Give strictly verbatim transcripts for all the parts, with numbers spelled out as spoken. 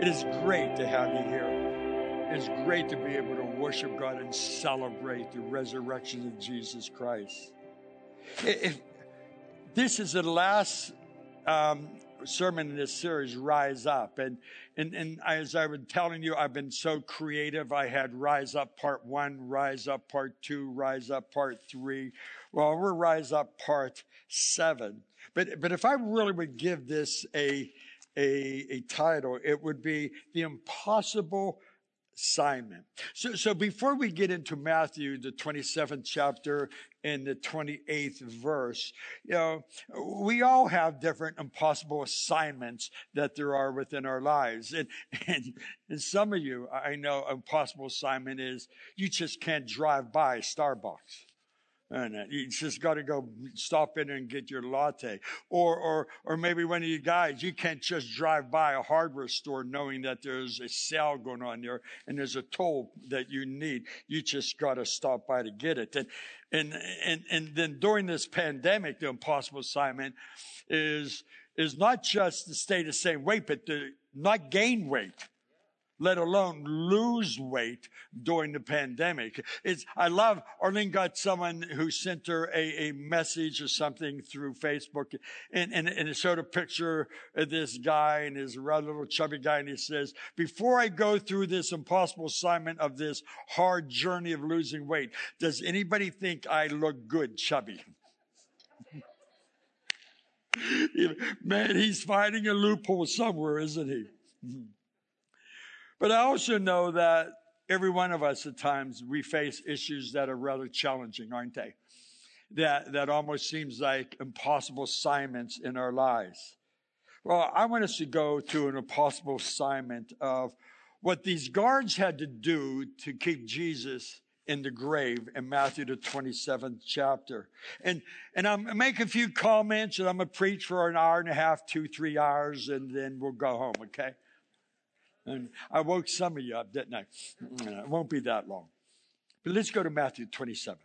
It is great to have you here. It's great to be able to worship God and celebrate the resurrection of Jesus Christ. If this is the last um, sermon in this series, Rise Up. And, and, and as I've been telling you, I've been so creative. I had Rise Up Part one, Rise Up Part two, Rise Up Part three. Well, we're Rise Up Part seven. But, but if I really would give this a, a, a title, it would be The Impossible Assignment. So, so before we get into Matthew, the twenty-seventh chapter and the twenty-eighth verse, you know, we all have different impossible assignments that there are within our lives. And, and, and some of you, I know impossible assignment is you just can't drive by Starbucks. And you just got to go stop in and get your latte. Or, or, or maybe one of you guys, you can't just drive by a hardware store knowing that there's a sale going on there and there's a tool that you need. You just got to stop by to get it. And, and, and, and then during this pandemic, the impossible assignment is, is not just to stay the same weight, but to not gain weight, let alone lose weight during the pandemic. It's, I love, Arlene got someone who sent her a, a message or something through Facebook, and, and, and it showed a picture of this guy and his rather little chubby guy, and he says, before I go through this impossible assignment of this hard journey of losing weight, does anybody think I look good chubby? Man, he's finding a loophole somewhere, isn't he? But I also know that every one of us at times, we face issues that are rather challenging, aren't they? That, that almost seems like impossible assignments in our lives. Well, I want us to go to an impossible assignment of what these guards had to do to keep Jesus in the grave in Matthew, the twenty-seventh chapter. And, and I'm making a few comments, and I'm going to preach for an hour and a half, two, three hours, and then we'll go home, okay? And I woke some of you up, didn't I? It won't be that long. But let's go to Matthew twenty-seven,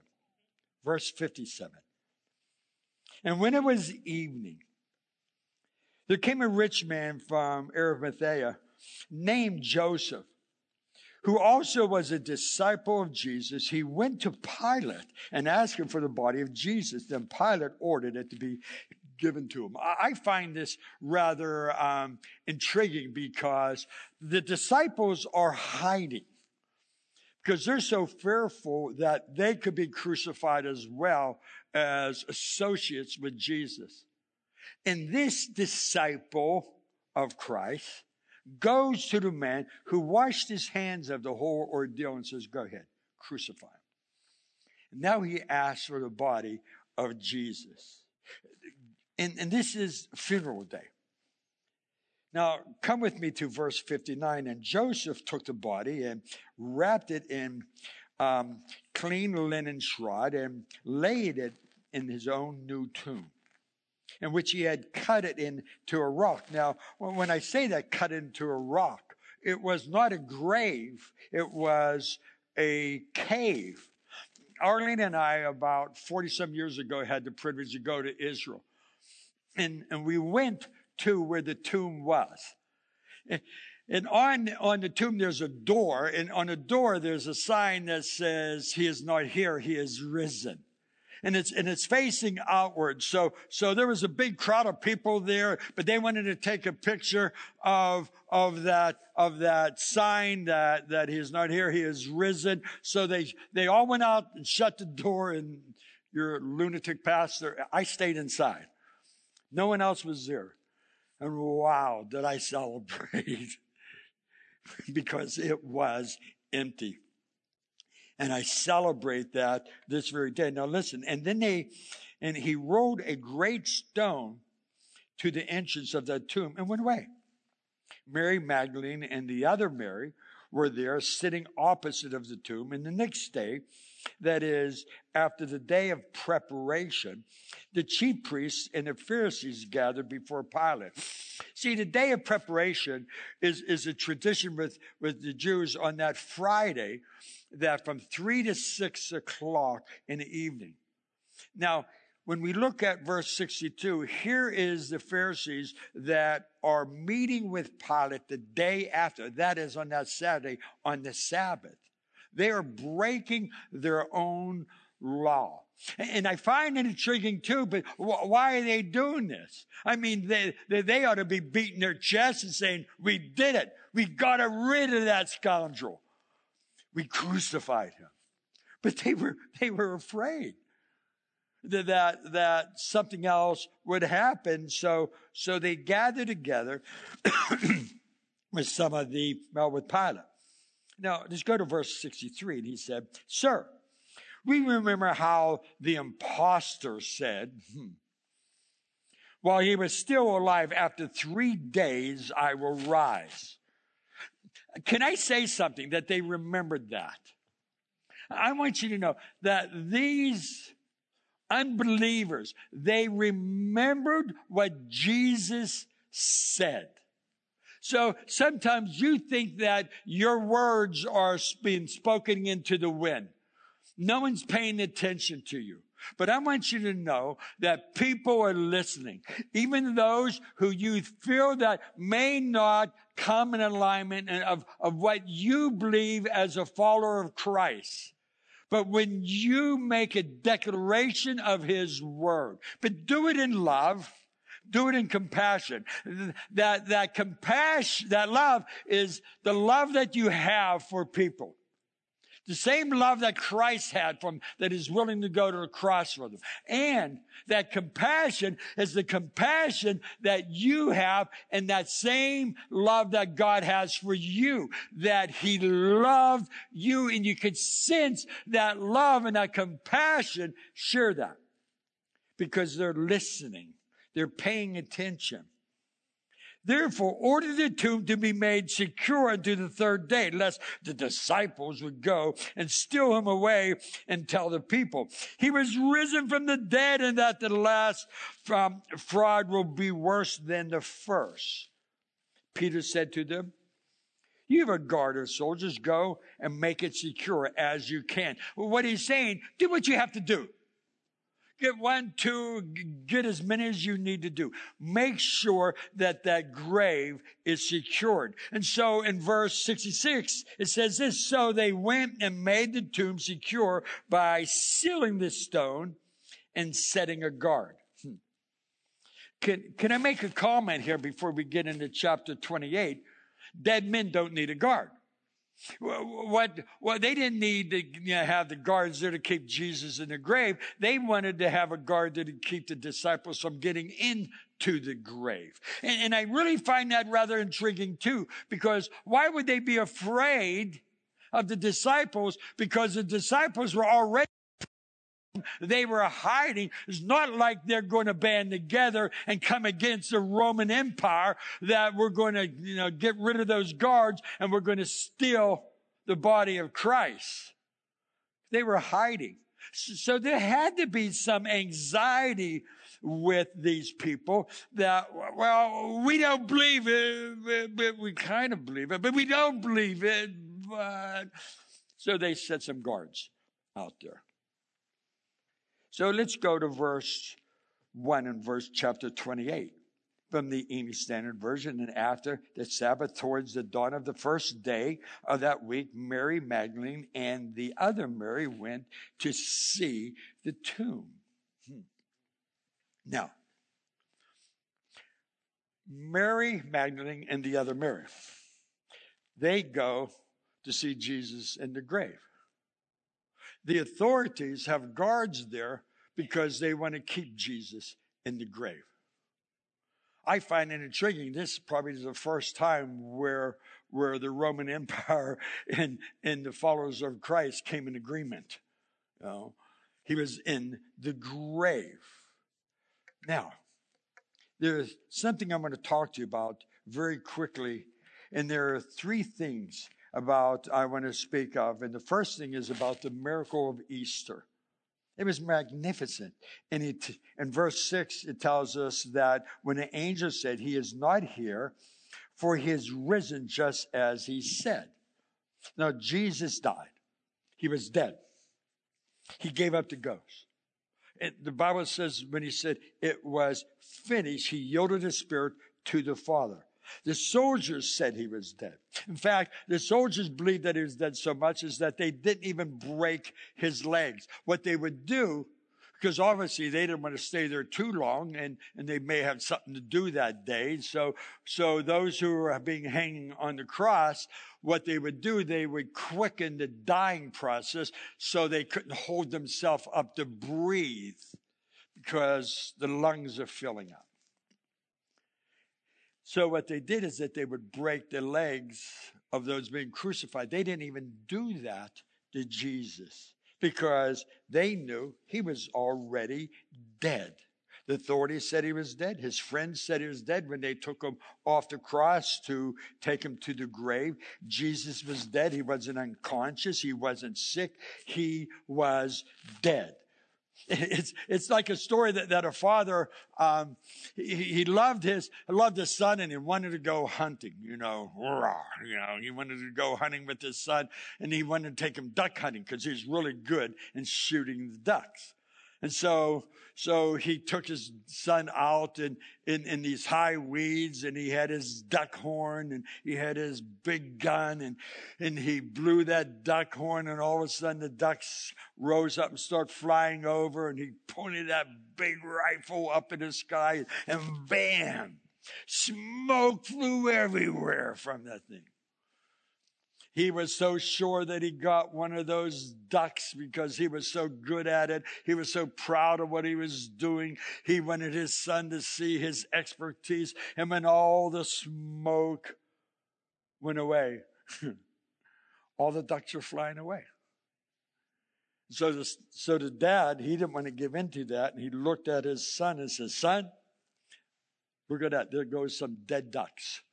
verse fifty-seven. And when it was evening, there came a rich man from Arimathea named Joseph, who also was a disciple of Jesus. He went to Pilate and asked him for the body of Jesus. Then Pilate ordered it to be given to him. I find this rather um, intriguing because the disciples are hiding because they're so fearful that they could be crucified as well as associates with Jesus. And this disciple of Christ goes to the man who washed his hands of the whole ordeal and says, go ahead, crucify him. And now he asks for the body of Jesus. And, and this is funeral day. Now, come with me to verse fifty-nine. And Joseph took the body and wrapped it in um, clean linen shroud and laid it in his own new tomb, in which he had cut it into a rock. Now, when I say that, cut into a rock, it was not a grave. It was a cave. Arlene and I, about forty-some years ago, had the privilege to go to Israel. And, and we went to where the tomb was. And, and on, on the tomb, there's a door. And on the door, there's a sign that says, he is not here, he is risen. And it's, and it's facing outward. So, so there was a big crowd of people there, but they wanted to take a picture of, of that, of that sign that, that he is not here, he is risen. So they, they all went out and shut the door, and your lunatic pastor, I stayed inside. No one else was there. And wow, did I celebrate because it was empty. And I celebrate that this very day. Now listen, and then they, and he rolled a great stone to the entrance of that tomb and went away. Mary Magdalene and the other Mary were there sitting opposite of the tomb. And the next day, that is, after the day of preparation, the chief priests and the Pharisees gathered before Pilate. See, the day of preparation is, is a tradition with, with the Jews on that Friday, that from three to six o'clock in the evening. Now, when we look at verse sixty-two, here is the Pharisees that are meeting with Pilate the day after. That is on that Saturday, on the Sabbath. They are breaking their own law. And I find it intriguing too, but why are they doing this? I mean, they, they, they ought to be beating their chests and saying, we did it. We got rid of that scoundrel. We crucified him. But they were, they were afraid that, that something else would happen. So, so they gathered together with some of the, well, with Pilate. Now, let's go to verse sixty-three. And he said, Sir, we remember how the impostor said, hmm, while he was still alive, after three days, I will rise. Can I say something that they remembered that? I want you to know that these unbelievers, they remembered what Jesus said. So sometimes you think that your words are being spoken into the wind. No one's paying attention to you. But I want you to know that people are listening. Even those who you feel that may not come in alignment of, of what you believe as a follower of Christ. But when you make a declaration of his word, but do it in love, do it in compassion. That, that compassion, that love is the love that you have for people. The same love that Christ had for them, that is willing to go to the cross for them. And that compassion is the compassion that you have, and that same love that God has for you, that he loved you, and you could sense that love and that compassion. Share that because they're listening. They're paying attention. Therefore, order the tomb to be made secure unto the third day, lest the disciples would go and steal him away and tell the people. He was risen from the dead, and that the last um, fraud will be worse than the first. Peter said to them, you have a guard of soldiers. Go and make it secure as you can. Well, what he's saying, do what you have to do. Get one, two, get as many as you need to do. Make sure that that grave is secured. And so in verse sixty-six, it says this, so they went and made the tomb secure by sealing the stone and setting a guard. Hmm. Can, can I make a comment here before we get into chapter twenty-eight? Dead men don't need a guard. What, what they didn't need to you know, have the guards there to keep Jesus in the grave. They wanted to have a guard there to keep the disciples from getting into the grave. And, and I really find that rather intriguing too, because why would they be afraid of the disciples? Because the disciples were already, they were hiding. It's not like they're going to band together and come against the Roman Empire, that we're going to, you know, get rid of those guards and we're going to steal the body of Christ. They were hiding. So there had to be some anxiety with these people that, well, we don't believe it, but we kind of believe it, but we don't believe it. But... So they set some guards out there. So let's go to verse one and verse chapter twenty-eight from the English Standard Version. And after the Sabbath, towards the dawn of the first day of that week, Mary Magdalene and the other Mary went to see the tomb. Hmm. Now, Mary Magdalene and the other Mary, they go to see Jesus in the grave. The authorities have guards there because they want to keep Jesus in the grave. I find it intriguing. This probably is the first time where, where the Roman Empire and, and the followers of Christ came in agreement. You know, he was in the grave. Now, there's something I'm going to talk to you about very quickly, and there are three things about I want to speak of. And the first thing is about the miracle of Easter. It was magnificent. And it, in verse six, it tells us that when the angel said, he is not here, for he is risen just as he said. Now, Jesus died. He was dead. He gave up the ghost. And the Bible says when he said it was finished, he yielded his spirit to the Father. The soldiers said he was dead. In fact, the soldiers believed that he was dead so much is that they didn't even break his legs. What they would do, because obviously they didn't want to stay there too long, and, and they may have something to do that day. So, so those who were being hanging on the cross, what they would do, they would quicken the dying process so they couldn't hold themselves up to breathe because the lungs are filling up. So what they did is that they would break the legs of those being crucified. They didn't even do that to Jesus because they knew he was already dead. The authorities said he was dead. His friends said he was dead when they took him off the cross to take him to the grave. Jesus was dead. He wasn't unconscious. He wasn't sick. He was dead. It's, it's like a story that, that a father, um, he, he loved his, loved his son and he wanted to go hunting, you know, you know, he wanted to go hunting with his son and he wanted to take him duck hunting because he was really good in shooting the ducks. And so, so he took his son out in, in, in these high weeds and he had his duck horn and he had his big gun and, and he blew that duck horn and all of a sudden the ducks rose up and started flying over and he pointed that big rifle up in the sky and bam, smoke flew everywhere from that thing. He was so sure that he got one of those ducks because he was so good at it. He was so proud of what he was doing. He wanted his son to see his expertise. And when all the smoke went away, all the ducks were flying away. So the, so the dad, he didn't want to give in to that. And he looked at his son and said, son, look at that. There goes some dead ducks.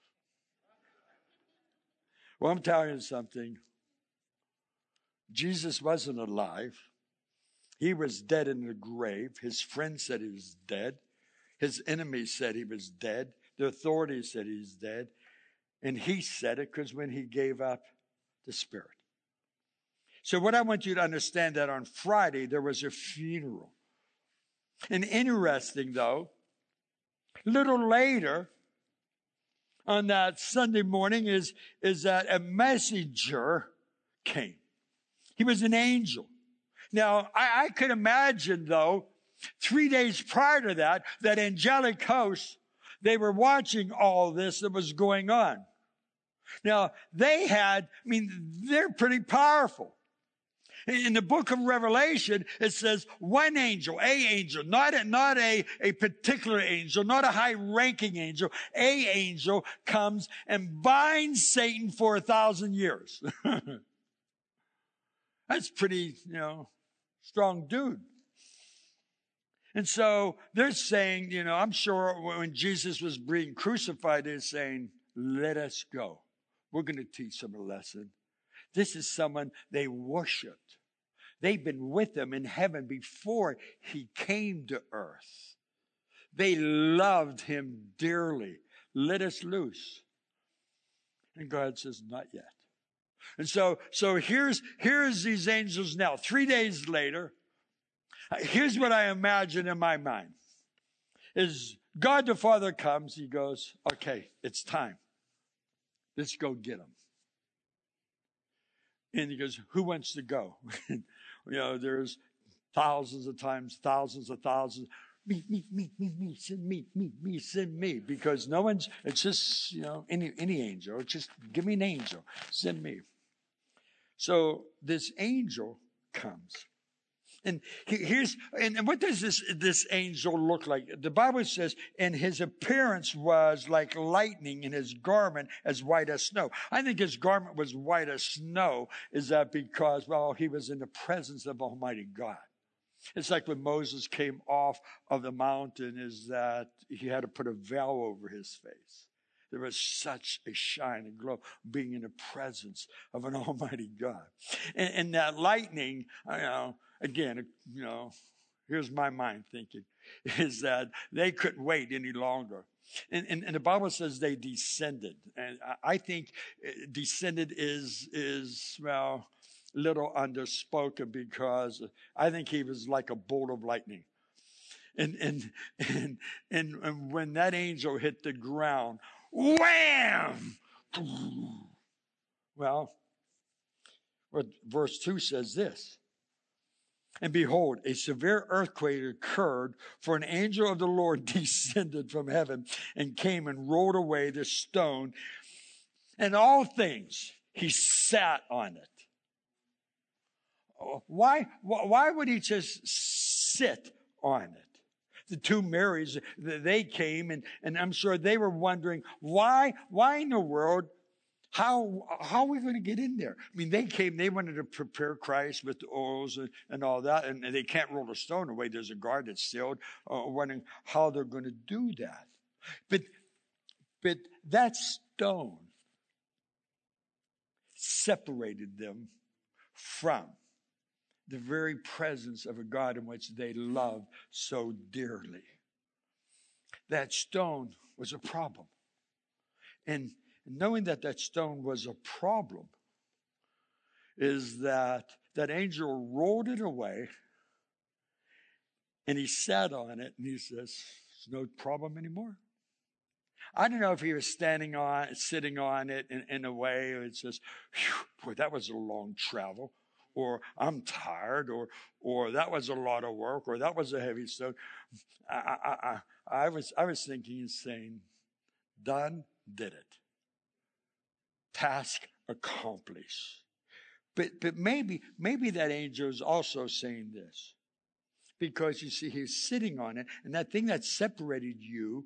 Well, I'm telling you something. Jesus wasn't alive. He was dead in the grave. His friends said he was dead. His enemies said he was dead. The authorities said he's dead. And he said it because when he gave up the spirit. So what I want you to understand that on Friday, there was a funeral. And interesting though, a little later, on that Sunday morning is, is that a messenger came. He was an angel. Now, I, I could imagine though, three days prior to that, that angelic hosts, they were watching all this that was going on. Now, they had, I mean, they're pretty powerful. In the book of Revelation, it says one angel, a angel, not a, not a, a particular angel, not a high-ranking angel. A angel comes and binds Satan for a thousand years. That's pretty, you know, strong dude. And so they're saying, you know, I'm sure when Jesus was being crucified, they're saying, let us go. We're going to teach them a lesson. This is someone they worshiped. They've been with him in heaven before he came to earth. They loved him dearly. Let us loose. And God says, not yet. And so, so here's, here's these angels now. Three days later, here's what I imagine in my mind. Is God the Father comes, he goes, okay, it's time. Let's go get him. And he goes, who wants to go? You know, there's thousands of times, thousands of thousands. Me, me, me, me, me, send me, me, me, send me. Because no one's, it's just, you know, any, any angel. It's just, give me an angel. Send me. So this angel comes. And here's, and what does this, this angel look like? The Bible says, and his appearance was like lightning and his garment as white as snow. I think his garment was white as snow. Is that because, well, he was in the presence of Almighty God. It's like when Moses came off of the mountain is that he had to put a veil over his face. There was such a shine and glow being in the presence of an Almighty God. And, and that lightning, you know, again, you know, here's my mind thinking, is that they couldn't wait any longer. And, and, and the Bible says they descended. And I think descended is, is, well, a little underspoken because I think he was like a bolt of lightning. And, and, and, and, and when that angel hit the ground, wham! Well, verse two says this. And behold, a severe earthquake occurred, for an angel of the Lord descended from heaven and came and rolled away the stone. And all things, he sat on it. Why, why would he just sit on it? The two Marys, they came, and, and I'm sure they were wondering, why, why in the world, how, how are we going to get in there? I mean, they came, they wanted to prepare Christ with the oils and, and all that, and they can't roll a stone away. There's a guard that's sealed, uh, wondering how they're going to do that. But, but that stone separated them from the very presence of a God in which they love so dearly. That stone was a problem. And knowing that that stone was a problem is that that angel rolled it away and he sat on it and he says, it's no problem anymore. I don't know if he was standing on, sitting on it in, in a way. It says, boy, that was a long travel. Or I'm tired, or or that was a lot of work, or that was a heavy stone. I, I, I, I was I was thinking and saying, done, did it. Task accomplished. But but maybe maybe that angel is also saying this, because you see he's sitting on it, and that thing that separated you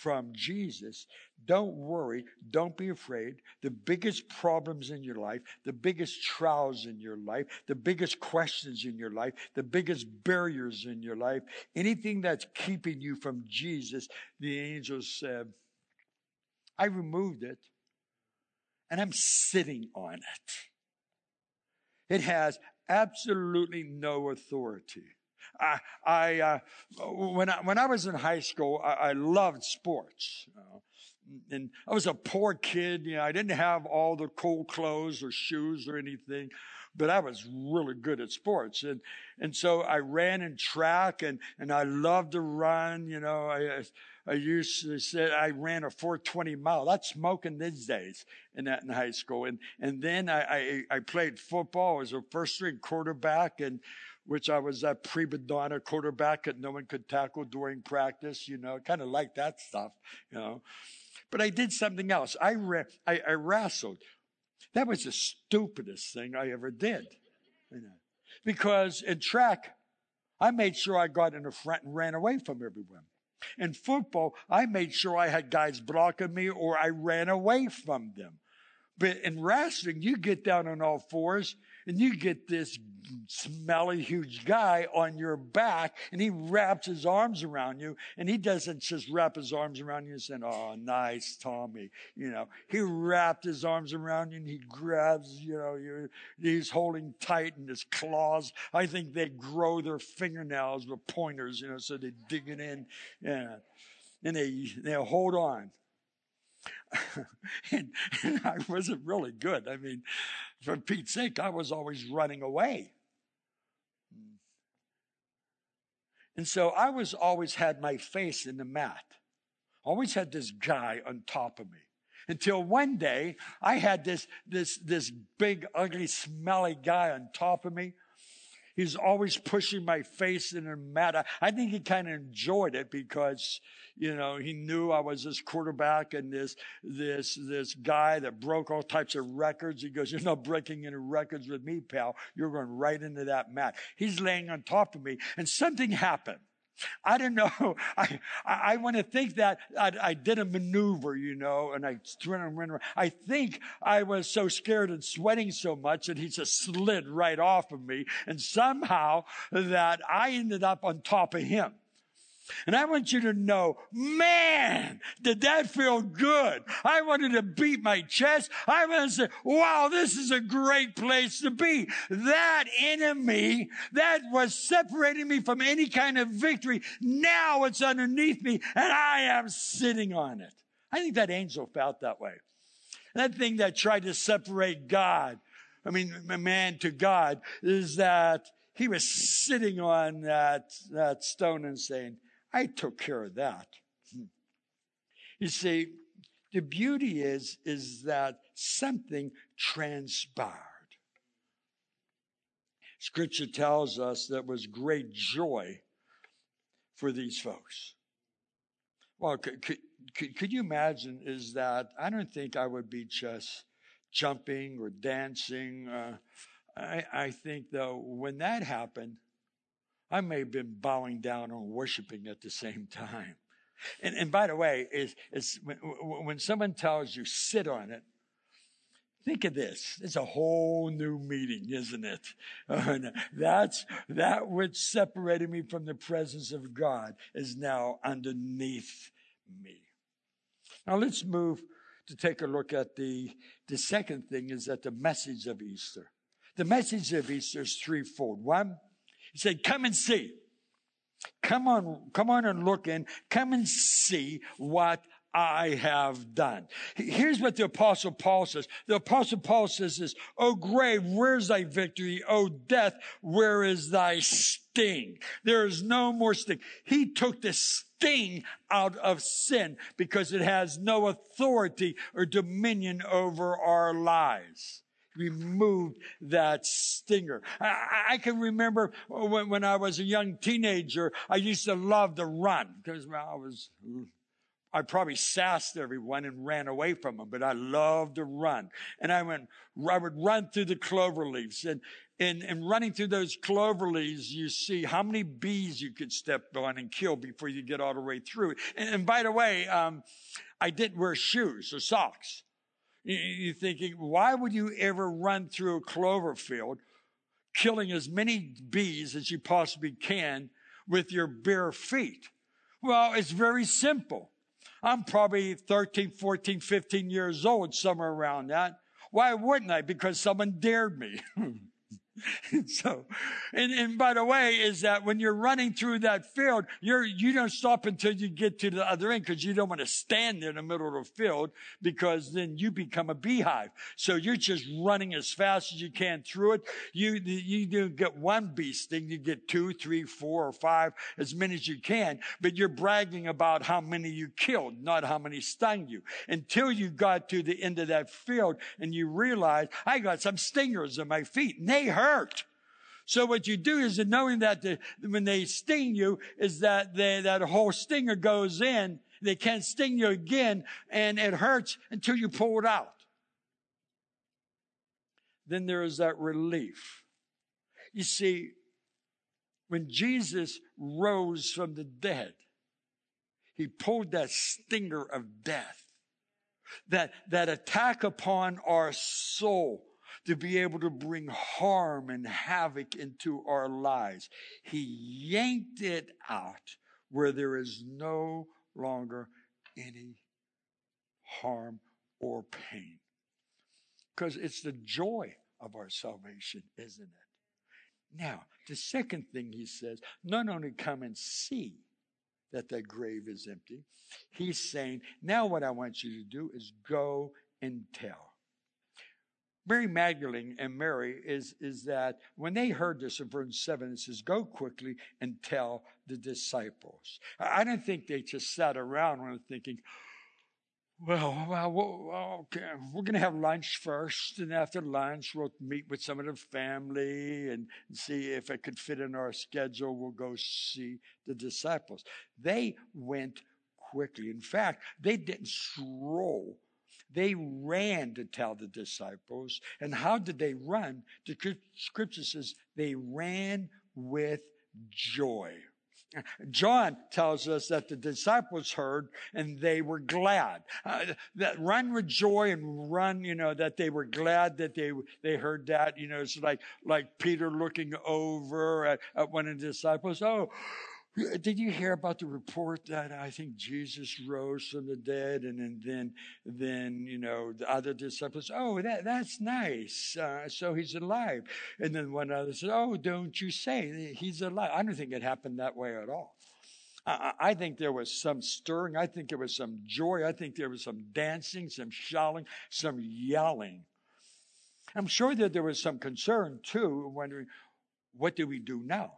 from Jesus, don't worry, don't be afraid. The biggest problems in your life, the biggest trials in your life, the biggest questions in your life, the biggest barriers in your life, anything that's keeping you from Jesus, the angel said, I removed it and I'm sitting on it. It has absolutely no authority. I, I uh, when I when I was in high school, I, I loved sports, you know, and I was a poor kid. You know, I didn't have all the cool clothes or shoes or anything, but I was really good at sports, and and so I ran in track, and and I loved to run. You know, I I used to say I ran a four twenty mile. That's smoking these days in that in high school, and and then I I, I played football. I was a first string quarterback, and which I was that pre-Madonna quarterback that no one could tackle during practice, you know, kind of like that stuff, you know. But I did something else. I, ra- I, I wrestled. That was the stupidest thing I ever did, you know, because in track, I made sure I got in the front and ran away from everyone. In football, I made sure I had guys blocking me or I ran away from them. But in wrestling, you get down on all fours, and you get this smelly, huge guy on your back, and he wraps his arms around you, and he doesn't just wrap his arms around you and say, oh, nice, Tommy. You know, he wrapped his arms around you, and he grabs, you know, you, he's holding tight in his claws. I think they grow their fingernails with pointers, you know, so they dig it in, yeah, and they they hold on. and, and I wasn't really good. I mean, for Pete's sake, I was always running away. And so I was always had my face in the mat. Always had this guy on top of me. Until one day, I had this, this, this big, ugly, smelly guy on top of me. He's always pushing my face in the mat. I think he kind of enjoyed it because, you know, he knew I was this quarterback and this this this guy that broke all types of records. He goes, you're not breaking any records with me, pal. You're going right into that mat. He's laying on top of me, and something happened. I don't know. I I, I want to think that I, I did a maneuver, you know, and I went around. I think I was so scared and sweating so much that he just slid right off of me, and somehow that I ended up on top of him. And I want you to know, man, did that feel good? I wanted to beat my chest. I wanted to say, wow, this is a great place to be. That enemy that was separating me from any kind of victory, now it's underneath me, and I am sitting on it. I think that angel felt that way. That thing that tried to separate God, I mean, man to God, is that he was sitting on that, that stone and saying, I took care of that. You see, the beauty is, is that something transpired. Scripture tells us that was great joy for these folks. Well, could, could, could you imagine is that I don't think I would be just jumping or dancing. Uh, I, I think, though, when that happened, I may have been bowing down and worshiping at the same time. And, and by the way, it's, it's when, when someone tells you sit on it, think of this. It's a whole new meeting, isn't it? And that's, that which separated me from the presence of God is now underneath me. Now let's move to take a look at the, the second thing is that the message of Easter. The message of Easter is threefold. One, he said, come and see. Come on, come on and look in. Come and see what I have done. Here's what the Apostle Paul says. The Apostle Paul says this, O grave, where's thy victory? O death, where is thy sting? There is no more sting. He took the sting out of sin because it has no authority or dominion over our lives. Removed that stinger. I, I can remember when, when I was a young teenager, I used to love to run because well, I was, I probably sassed everyone and ran away from them, but I loved to run. And I went, I would run through the clover leaves and, and, and running through those clover leaves, you see how many bees you could step on and kill before you get all the way through. And, and by the way, um, I didn't wear shoes or socks. You're thinking, why would you ever run through a clover field, killing as many bees as you possibly can with your bare feet? Well, it's very simple. I'm probably thirteen, fourteen, fifteen years old, somewhere around that. Why wouldn't I? Because someone dared me. And so, and, and by the way, is that when you're running through that field, you're, you don't stop until you get to the other end because you don't want to stand there in the middle of the field because then you become a beehive. So you're just running as fast as you can through it. You, you don't get one bee sting. You get two, three, four, or five, as many as you can, but you're bragging about how many you killed, not how many stung you until you got to the end of that field and you realize I got some stingers on my feet and they hurt. Hurt. So what you do is knowing that the, when they sting you is that they, that whole stinger goes in. They can't sting you again and it hurts until you pull it out. Then there is that relief. You see, when Jesus rose from the dead, he pulled that stinger of death, that, that attack upon our soul, to be able to bring harm and havoc into our lives. He yanked it out where there is no longer any harm or pain. Because it's the joy of our salvation, isn't it? Now, the second thing he says, not only come and see that the grave is empty, he's saying, now what I want you to do is go and tell. Mary Magdalene and Mary is, is that when they heard this in verse seven, it says, go quickly and tell the disciples. I don't think they just sat around and were thinking, well, well, well okay, we're going to have lunch first, and after lunch, we'll meet with some of the family and see if it could fit in our schedule. We'll go see the disciples. They went quickly. In fact, they didn't stroll. They ran to tell the disciples. And how did they run? The scripture says they ran with joy. John tells us that the disciples heard and they were glad. Uh, that run with joy and run, you know, that they were glad that they they heard that. You know, it's like, like Peter looking over at, at one of the disciples. Oh, did you hear about the report that I think Jesus rose from the dead? And, and then, then, you know, the other disciples, oh, that, that's nice. Uh, so he's alive. And then one other said, oh, don't you say he's alive. I don't think it happened that way at all. I, I think there was some stirring. I think there was some joy. I think there was some dancing, some shouting, some yelling. I'm sure that there was some concern too, wondering, what do we do now?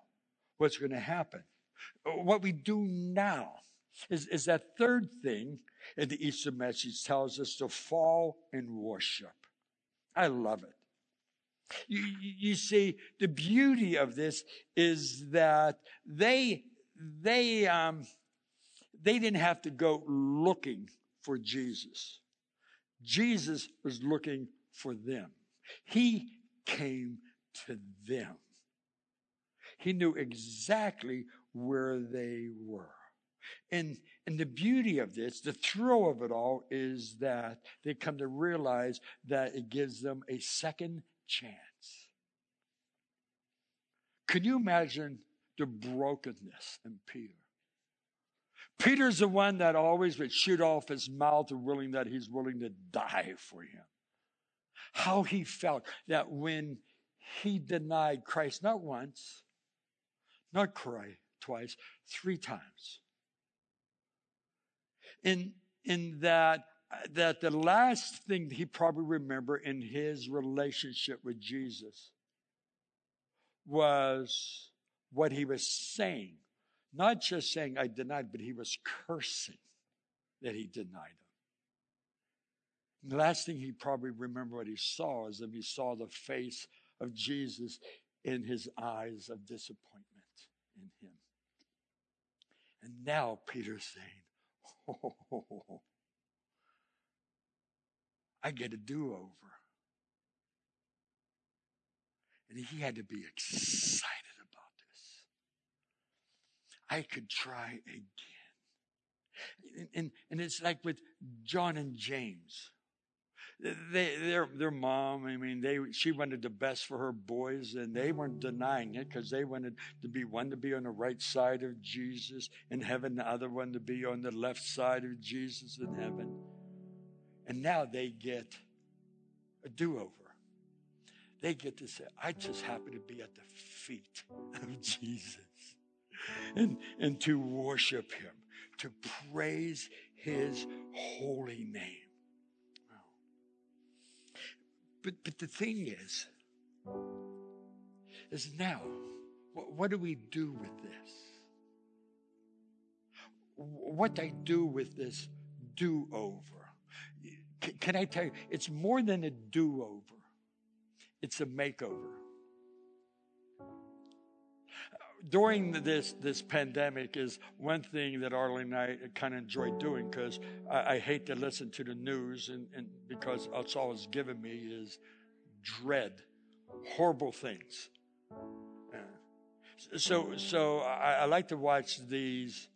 What's going to happen? What we do now is, is that third thing in the Easter message tells us to fall and worship. I love it. You, you see, the beauty of this is that they, they, um, they didn't have to go looking for Jesus. Jesus was looking for them. He came to them. He knew exactly where they were. And, and the beauty of this, the thrill of it all, is that they come to realize that it gives them a second chance. Can you imagine the brokenness in Peter? Peter's the one that always would shoot off his mouth, willing that he's willing to die for him. How he felt that when he denied Christ, not once, not twice, three times. In, in that, that the last thing he probably remembered in his relationship with Jesus was what he was saying. Not just saying, I denied, but he was cursing that he denied him. And the last thing he probably remembered what he saw is that he saw the face of Jesus in his eyes of disappointment in him. And now Peter's saying, oh, I get a do-over. And he had to be excited. I could try again. And, and, and it's like with John and James. They, their, their mom, I mean, they she wanted the best for her boys, and they weren't denying it because they wanted to be one to be on the right side of Jesus in heaven, the other one to be on the left side of Jesus in heaven. And now they get a do-over. They get to say, I just happen to be at the feet of Jesus. And, and to worship him, to praise his holy name. Wow. But, but the thing is, is now, what, what do we do with this? What do I do with this do-over? Can, can I tell you, it's more than a do-over. It's a makeover. During this this pandemic is one thing that Arlene and I kind of enjoy doing because I, I hate to listen to the news and, and because that's all it's given me is dread, horrible things. Uh, so so I, I like to watch these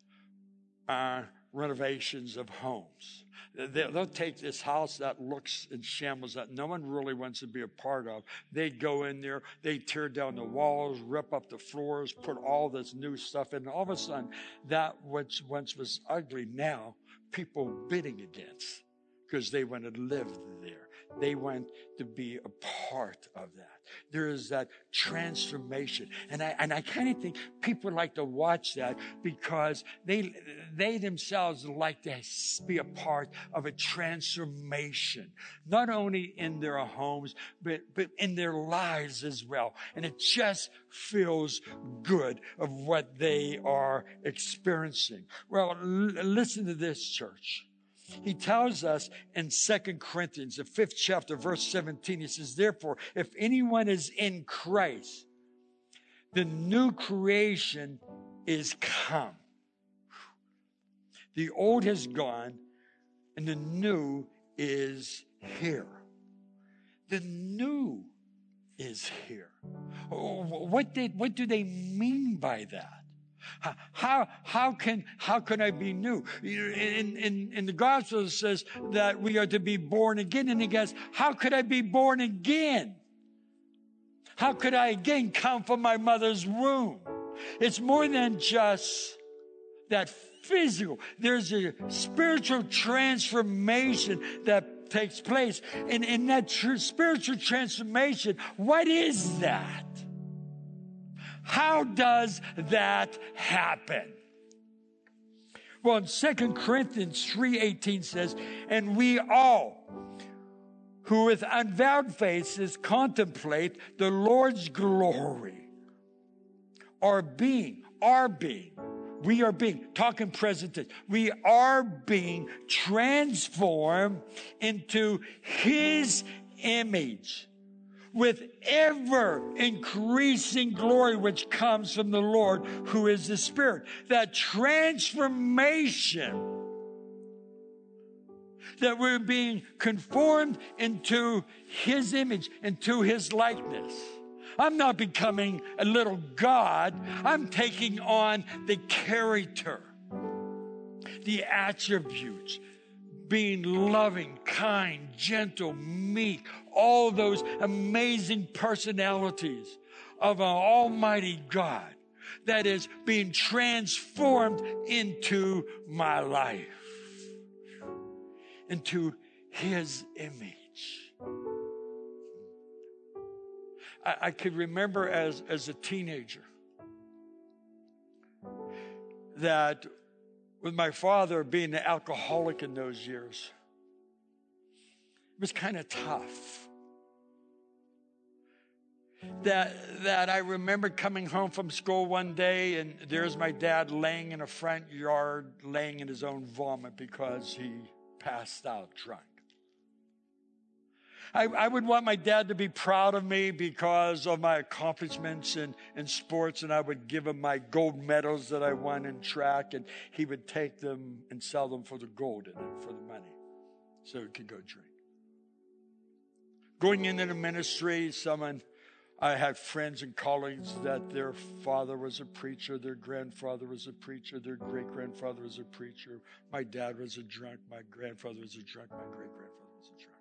uh, renovations of homes. They'll, they'll take this house that looks in shambles that no one really wants to be a part of. They go in there, they tear down the walls, rip up the floors, put all this new stuff in. All of a sudden, that which once was ugly, now people bidding against because they want to live there. They want to be a part of that. There is that transformation. And I, and I kind of think people like to watch that because they, they themselves like to be a part of a transformation, not only in their homes, but, but in their lives as well. And it just feels good of what they are experiencing. Well, l- listen to this, church. He tells us in Second Corinthians, the fifth chapter, verse seventeen, he says, therefore, if anyone is in Christ, the new creation is come. The old has gone and the new is here. The new is here. What did, what do they mean by that? How, how can, how can I be new? In, in, in the gospel it says that we are to be born again. And he goes, how could I be born again? How could I again come from my mother's womb? It's more than just that physical. There's a spiritual transformation that takes place. And in that tr- spiritual transformation, what is that? How does that happen? Well, in Second Corinthians three eighteen says, and we all who with unveiled faces contemplate the Lord's glory are being, are being, we are being, talking present tense, we are being transformed into his image with ever increasing glory, which comes from the Lord, who is the Spirit. That transformation, that we're being conformed into his image, into his likeness. I'm not becoming a little God. I'm taking on the character, the attributes, being loving, kind, gentle, meek, all those amazing personalities of an almighty God that is being transformed into my life, into his image. I, I could remember as, as a teenager that with my father being an alcoholic in those years, it was kind of tough. That, that I remember coming home from school one day, and there's my dad laying in a front yard, laying in his own vomit because he passed out drunk. I, I would want my dad to be proud of me because of my accomplishments in, in sports, and I would give him my gold medals that I won in track, and he would take them and sell them for the gold in it, for the money, so he could go drink. Going into the ministry, someone, I had friends and colleagues that their father was a preacher, their grandfather was a preacher, their great-grandfather was a preacher. My dad was a drunk, my grandfather was a drunk, my great-grandfather was a drunk.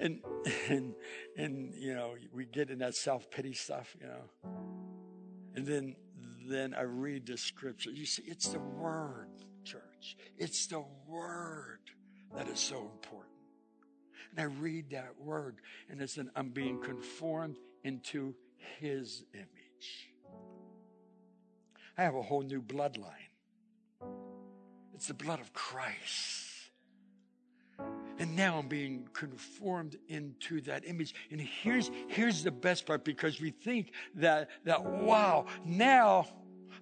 And, and, and you know, we get in that self-pity stuff, you know. And then, then I read the scripture. You see, it's the word, church. It's the word that is so important. And I read that word, and it's an, I'm being conformed into his image. I have a whole new bloodline. It's the blood of Christ. And now I'm being conformed into that image. And here's, here's the best part, because we think that, that, wow, now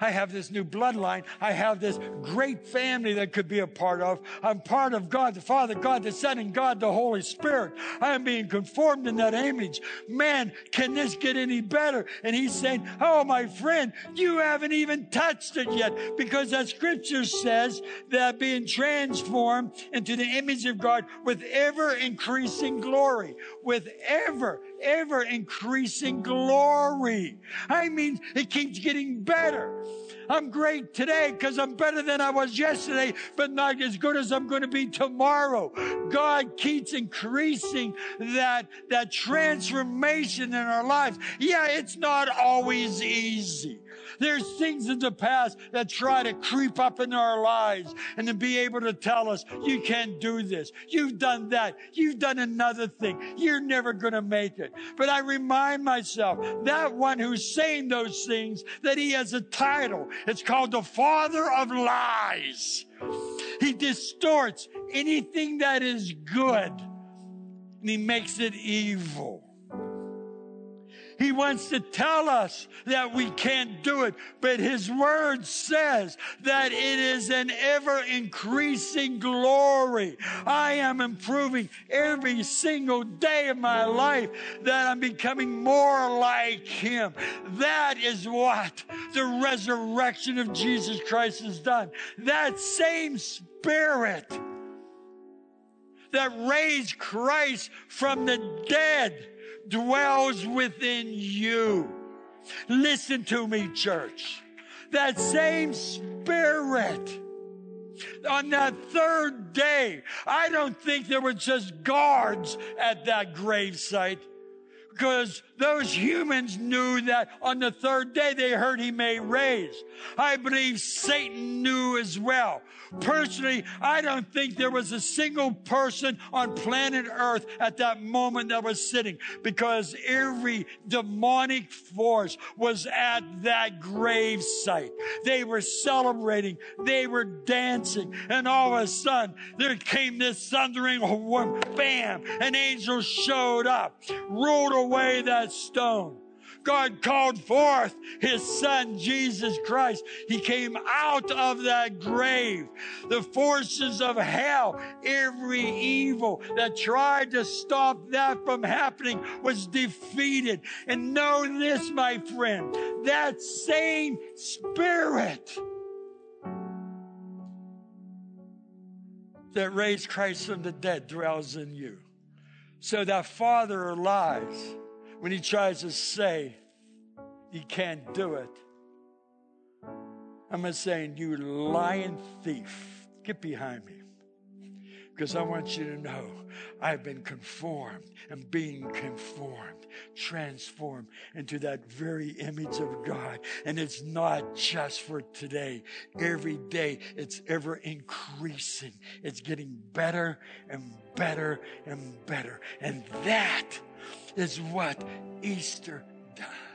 I have this new bloodline. I have this great family that could be a part of. I'm part of God the Father, God the Son, and God the Holy Spirit. I'm being conformed in that image. Man, can this get any better? And he's saying, oh, my friend, you haven't even touched it yet, because that scripture says that being transformed into the image of God with ever-increasing glory, with ever, ever-increasing glory. I mean, it keeps getting better. I'm great today because I'm better than I was yesterday, but not as good as I'm going to be tomorrow. God keeps increasing that, that transformation in our lives. Yeah, it's not always easy. There's things in the past that try to creep up in our lives and to be able to tell us, you can't do this. You've done that. You've done another thing. You're never going to make it. But I remind myself, that one who's saying those things, that he has a title. It's called the Father of Lies. He distorts anything that is good, and he makes it evil. He wants to tell us that we can't do it, but his word says that it is an ever-increasing glory. I am improving every single day of my life, that I'm becoming more like him. That is what the resurrection of Jesus Christ has done. That same Spirit that raised Christ from the dead dwells within you. Listen to me, church. That same Spirit, on that third day, I don't think there were just guards at that gravesite, because those humans knew that on the third day they heard he may raise. I believe Satan knew as well. Personally, I don't think there was a single person on planet Earth at that moment that was sitting, because every demonic force was at that grave site. They were celebrating. They were dancing. And all of a sudden, there came this thundering whoop, bam, an angel showed up, rolled away that stone. God called forth his son, Jesus Christ. He came out of that grave. The forces of hell, every evil that tried to stop that from happening was defeated. And know this, my friend, that same Spirit that raised Christ from the dead dwells in you. So that father lies when he tries to say he can't do it. I'm just saying, you lying thief, get behind me. Because I want you to know I've been conformed and being conformed, transformed into that very image of God. And it's not just for today. Every day it's ever increasing. It's getting better and better and better. And that is what Easter does.